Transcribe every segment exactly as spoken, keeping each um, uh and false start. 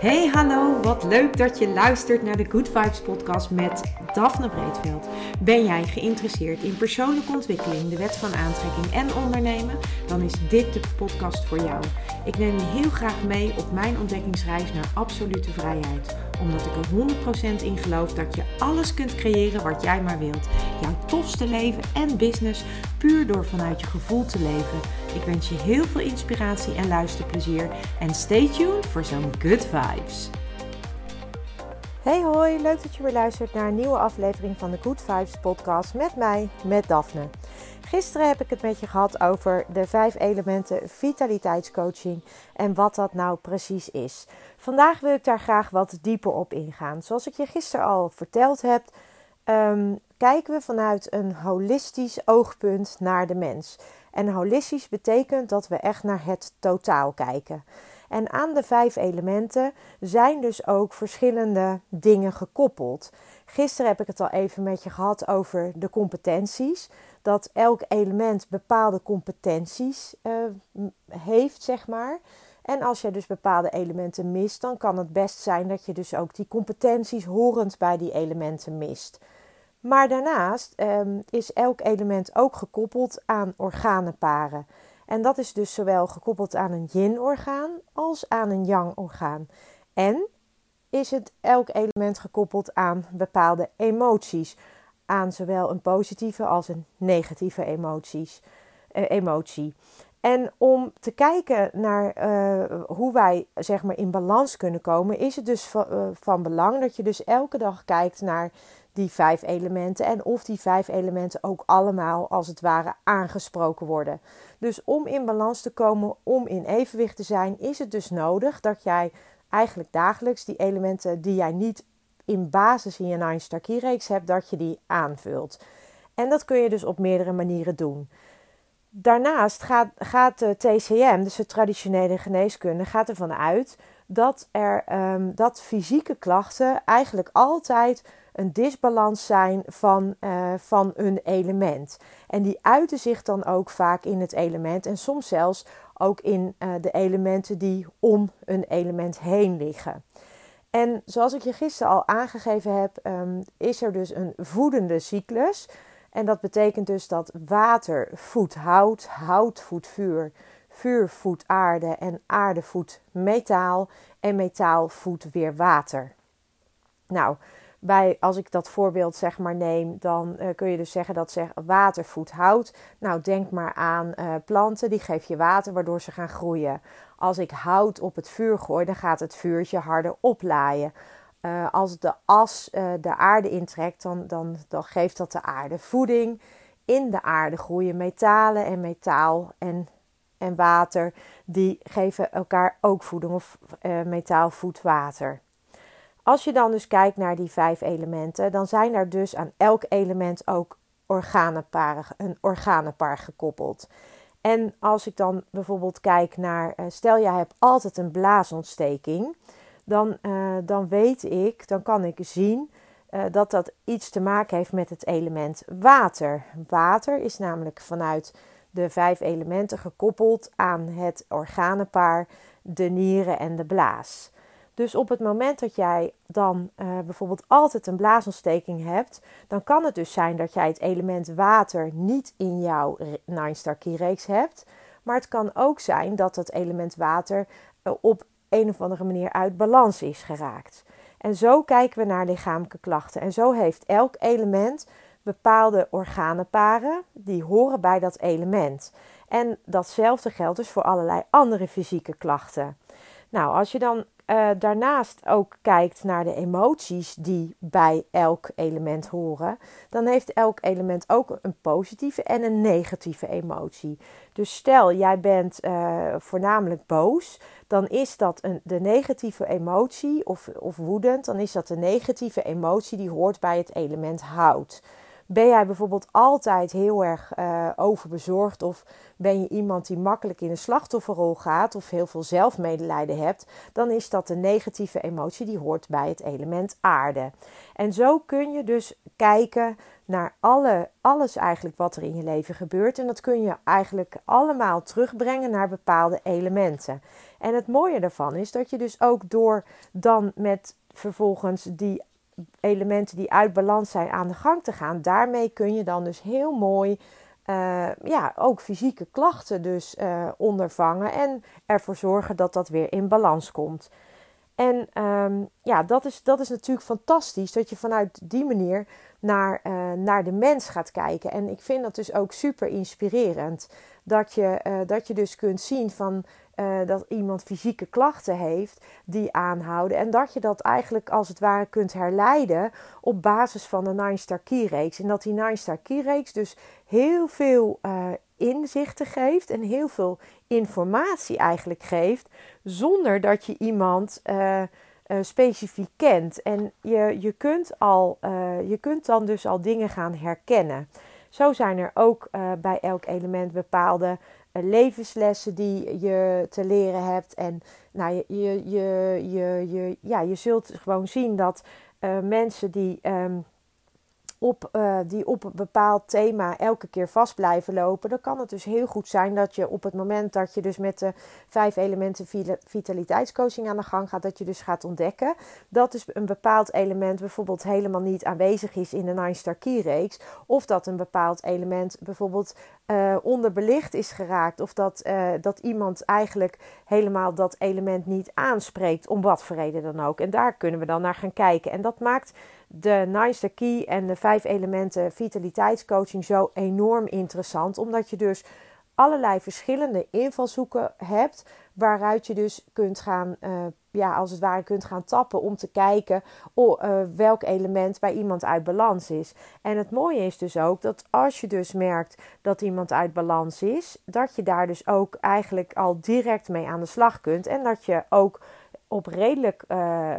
Hey, hallo, wat leuk dat je luistert naar de Good Vibes podcast met Daphne Breedveld. Ben jij geïnteresseerd in persoonlijke ontwikkeling, de wet van aantrekking en ondernemen? Dan is dit de podcast voor jou. Ik neem je heel graag mee op mijn ontdekkingsreis naar absolute vrijheid. Omdat ik er honderd procent in geloof dat je alles kunt creëren wat jij maar wilt. Jouw tofste leven en business puur door vanuit je gevoel te leven. Ik wens je heel veel inspiratie en luisterplezier. En stay tuned voor zo'n Good Vibes. Hey hoi, leuk dat je weer luistert naar een nieuwe aflevering van de Good Vibes podcast met mij, met Daphne. Gisteren heb ik het met je gehad over de vijf elementen vitaliteitscoaching en wat dat nou precies is. Vandaag wil ik daar graag wat dieper op ingaan. Zoals ik je gisteren al verteld heb, um, kijken we vanuit een holistisch oogpunt naar de mens. En holistisch betekent dat we echt naar het totaal kijken. En aan de vijf elementen zijn dus ook verschillende dingen gekoppeld. Gisteren heb ik het al even met je gehad over de competenties. Dat elk element bepaalde competenties uh, heeft, zeg maar. En als je dus bepaalde elementen mist, dan kan het best zijn dat je dus ook die competenties horend bij die elementen mist. Maar daarnaast um, is elk element ook gekoppeld aan organenparen. En dat is dus zowel gekoppeld aan een yin-orgaan als aan een yang-orgaan. En is het elk element gekoppeld aan bepaalde emoties. Aan zowel een positieve als een negatieve emoties, eh, emotie. En om te kijken naar uh, hoe wij zeg maar in balans kunnen komen, is het dus van, uh, van belang dat je dus elke dag kijkt naar die vijf elementen en of die vijf elementen ook allemaal als het ware aangesproken worden. Dus om in balans te komen, om in evenwicht te zijn, is het dus nodig dat jij eigenlijk dagelijks die elementen die jij niet in basis in je Nine Star Ki reeks hebt, dat je die aanvult. En dat kun je dus op meerdere manieren doen. Daarnaast gaat, gaat de T C M, dus de traditionele geneeskunde, gaat ervan uit dat, er, um, dat fysieke klachten eigenlijk altijd een disbalans zijn van, uh, van een element. En die uiten zich dan ook vaak in het element en soms zelfs ook in uh, de elementen die om een element heen liggen. En zoals ik je gisteren al aangegeven heb, um, is er dus een voedende cyclus. En dat betekent dus dat water voedt hout, hout voedt vuur, vuur voedt aarde en aarde voedt metaal en metaal voedt weer water. Nou, bij, als ik dat voorbeeld zeg maar neem, dan uh, kun je dus zeggen dat zeg, water voedt hout. Nou, denk maar aan uh, planten, die geef je water waardoor ze gaan groeien. Als ik hout op het vuur gooi, dan gaat het vuurtje harder oplaaien. Uh, als de as uh, de aarde intrekt, dan, dan, dan geeft dat de aarde voeding. In de aarde groeien metalen en metaal en, en water. Die geven elkaar ook voeding of uh, metaal voedt water. Als je dan dus kijkt naar die vijf elementen, dan zijn er dus aan elk element ook organenparen, een organenpaar gekoppeld. En als ik dan bijvoorbeeld kijk naar, stel jij hebt altijd een blaasontsteking, dan, uh, dan weet ik, dan kan ik zien uh, dat dat iets te maken heeft met het element water. Water is namelijk vanuit de vijf elementen gekoppeld aan het organenpaar, de nieren en de blaas. Dus op het moment dat jij dan uh, bijvoorbeeld altijd een blaasontsteking hebt, dan kan het dus zijn dat jij het element water niet in jouw Nine Star Ki reeks hebt. Maar het kan ook zijn dat dat element water uh, op een of andere manier uit balans is geraakt. En zo kijken we naar lichamelijke klachten. En zo heeft elk element bepaalde organenparen die horen bij dat element. En datzelfde geldt dus voor allerlei andere fysieke klachten. Nou, als je dan Uh, daarnaast ook kijkt naar de emoties die bij elk element horen, dan heeft elk element ook een positieve en een negatieve emotie. Dus stel jij bent uh, voornamelijk boos, dan is dat een, de negatieve emotie of, of woedend, dan is dat de negatieve emotie die hoort bij het element hout. Ben jij bijvoorbeeld altijd heel erg uh, overbezorgd of ben je iemand die makkelijk in de slachtofferrol gaat of heel veel zelfmedelijden hebt, dan is dat een negatieve emotie die hoort bij het element aarde. En zo kun je dus kijken naar alle, alles eigenlijk wat er in je leven gebeurt. En dat kun je eigenlijk allemaal terugbrengen naar bepaalde elementen. En het mooie daarvan is dat je dus ook door dan met vervolgens die elementen die uit balans zijn aan de gang te gaan. Daarmee kun je dan dus heel mooi uh, ja, ook fysieke klachten dus uh, ondervangen. En ervoor zorgen dat dat weer in balans komt. En um, ja, dat is, dat is natuurlijk fantastisch dat je vanuit die manier naar, uh, naar de mens gaat kijken. En ik vind dat dus ook super inspirerend. Dat je, uh, dat je dus kunt zien van, uh, dat iemand fysieke klachten heeft die aanhouden. En dat je dat eigenlijk als het ware kunt herleiden op basis van de Nine Star Ki reeks. En dat die Nine Star Ki reeks dus heel veel uh, inzichten geeft en heel veel informatie eigenlijk geeft, zonder dat je iemand uh, uh, specifiek kent. En je, je, kunt al, uh, je kunt dan dus al dingen gaan herkennen. Zo zijn er ook uh, bij elk element bepaalde uh, levenslessen die je te leren hebt. En nou, je, je, je, je, je, ja, je zult gewoon zien dat uh, mensen die... Um, Op, uh, die op een bepaald thema elke keer vast blijven lopen, dan kan het dus heel goed zijn dat je op het moment dat je dus met de vijf elementen vitaliteitscoaching aan de gang gaat, dat je dus gaat ontdekken dat dus een bepaald element bijvoorbeeld helemaal niet aanwezig is in de Nine Star Ki reeks, of dat een bepaald element bijvoorbeeld uh, onderbelicht is geraakt, of dat, uh, dat iemand eigenlijk helemaal dat element niet aanspreekt, om wat voor reden dan ook. En daar kunnen we dan naar gaan kijken. En dat maakt de Nine Star Ki en de vijf elementen vitaliteitscoaching zo enorm interessant. Omdat je dus allerlei verschillende invalshoeken hebt. Waaruit je dus kunt gaan, uh, ja, als het ware kunt gaan tappen. Om te kijken oh, uh, welk element bij iemand uit balans is. En het mooie is dus ook dat als je dus merkt dat iemand uit balans is. Dat je daar dus ook eigenlijk al direct mee aan de slag kunt. En dat je ook op redelijk... Uh,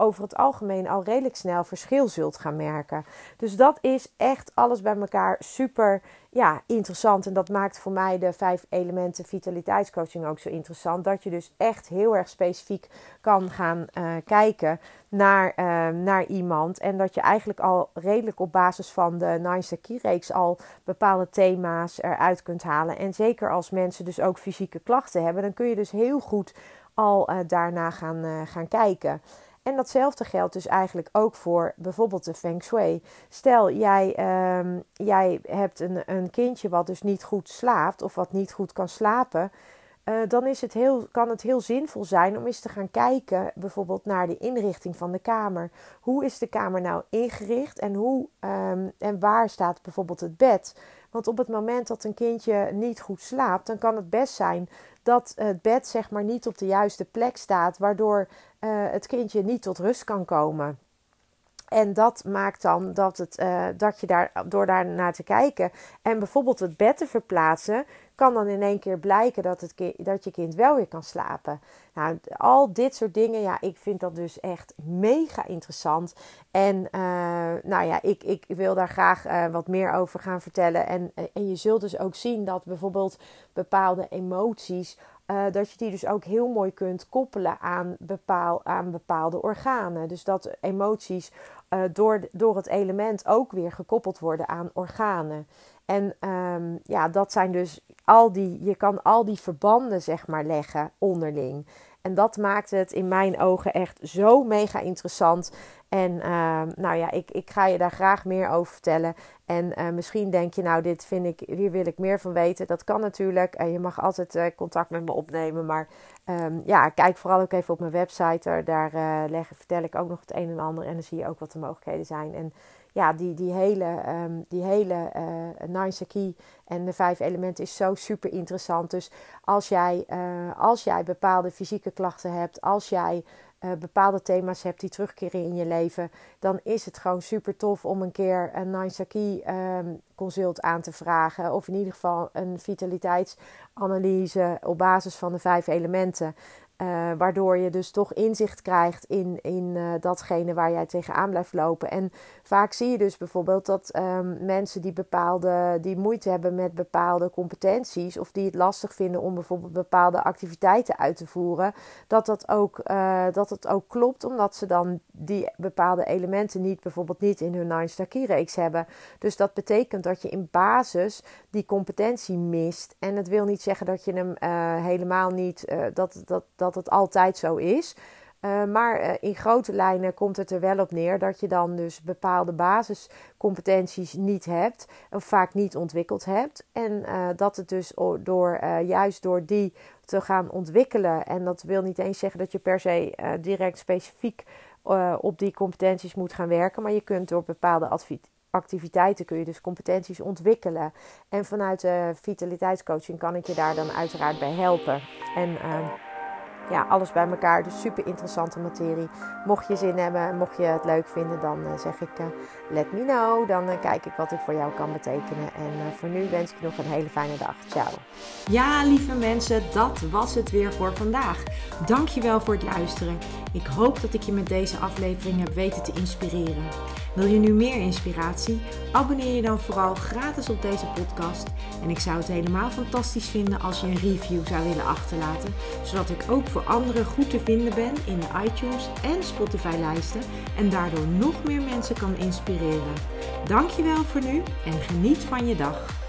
over het algemeen al redelijk snel verschil zult gaan merken. Dus dat is echt alles bij elkaar super ja, interessant. En dat maakt voor mij de vijf elementen vitaliteitscoaching ook zo interessant. Dat je dus echt heel erg specifiek kan gaan uh, kijken naar, uh, naar iemand. En dat je eigenlijk al redelijk op basis van de Nine Star Ki reeks al bepaalde thema's eruit kunt halen. En zeker als mensen dus ook fysieke klachten hebben, dan kun je dus heel goed al uh, daarna gaan, uh, gaan kijken. En datzelfde geldt dus eigenlijk ook voor bijvoorbeeld de Feng Shui. Stel, jij, um, jij hebt een, een kindje wat dus niet goed slaapt of wat niet goed kan slapen. Uh, dan is het heel, kan het heel zinvol zijn om eens te gaan kijken bijvoorbeeld naar de inrichting van de kamer. Hoe is de kamer nou ingericht en, hoe, um, en waar staat bijvoorbeeld het bed? Want op het moment dat een kindje niet goed slaapt, dan kan het best zijn dat het bed zeg maar niet op de juiste plek staat, waardoor uh, het kindje niet tot rust kan komen. En dat maakt dan dat, het, uh, dat je daar, door daar naar te kijken en bijvoorbeeld het bed te verplaatsen, kan dan in één keer blijken dat, het ki- dat je kind wel weer kan slapen. Nou, al dit soort dingen, ja, ik vind dat dus echt mega interessant. En uh, nou ja, ik, ik wil daar graag uh, wat meer over gaan vertellen. En, uh, en je zult dus ook zien dat bijvoorbeeld bepaalde emoties, Uh, dat je die dus ook heel mooi kunt koppelen aan, bepaal, aan bepaalde organen. Dus dat emoties uh, door, door het element ook weer gekoppeld worden aan organen. En um, ja, dat zijn dus al die, je kan al die verbanden zeg maar leggen onderling. En dat maakt het in mijn ogen echt zo mega interessant. En uh, nou ja, ik, ik ga je daar graag meer over vertellen. En uh, misschien denk je, nou dit vind ik, hier wil ik meer van weten. Dat kan natuurlijk. Uh, je mag altijd uh, contact met me opnemen. Maar um, ja, kijk vooral ook even op mijn website. Er, daar uh, leg, vertel ik ook nog het een en ander. En dan zie je ook wat de mogelijkheden zijn. En ja, die, die hele, um, die hele uh, Nine Star Ki en de vijf elementen is zo super interessant. Dus als jij, uh, als jij bepaalde fysieke klachten hebt, als jij uh, bepaalde thema's hebt die terugkeren in je leven, dan is het gewoon super tof om een keer een Nine Star Ki um, consult aan te vragen. Of in ieder geval een vitaliteitsanalyse op basis van de vijf elementen. Uh, waardoor je dus toch inzicht krijgt in, in uh, datgene waar jij tegenaan blijft lopen. En vaak zie je dus bijvoorbeeld dat um, mensen die bepaalde die moeite hebben met bepaalde competenties, of die het lastig vinden om bijvoorbeeld bepaalde activiteiten uit te voeren, dat dat ook, uh, dat het ook klopt, omdat ze dan die bepaalde elementen niet bijvoorbeeld niet in hun Nine Star Ki reeks hebben. Dus dat betekent dat je in basis die competentie mist. En het wil niet zeggen dat je hem uh, helemaal niet... Uh, dat, dat, dat dat het altijd zo is. Uh, maar uh, in grote lijnen komt het er wel op neer dat je dan dus bepaalde basiscompetenties niet hebt, of vaak niet ontwikkeld hebt. En uh, dat het dus door, uh, juist door die te gaan ontwikkelen, en dat wil niet eens zeggen dat je per se uh, direct specifiek uh, op die competenties moet gaan werken, maar je kunt door bepaalde adviezen activiteiten kun je dus competenties ontwikkelen. En vanuit de vitaliteitscoaching kan ik je daar dan uiteraard bij helpen. En uh, ja, alles bij elkaar. Dus super interessante materie. Mocht je zin hebben, mocht je het leuk vinden, dan uh, zeg ik uh, let me know. Dan uh, kijk ik wat ik voor jou kan betekenen. En uh, voor nu wens ik je nog een hele fijne dag. Ciao. Ja, lieve mensen, dat was het weer voor vandaag. Dankjewel voor het luisteren. Ik hoop dat ik je met deze aflevering heb weten te inspireren. Wil je nu meer inspiratie? Abonneer je dan vooral gratis op deze podcast. En ik zou het helemaal fantastisch vinden als je een review zou willen achterlaten, zodat ik ook voor anderen goed te vinden ben in de iTunes en Spotify-lijsten en daardoor nog meer mensen kan inspireren. Dankjewel voor nu en geniet van je dag.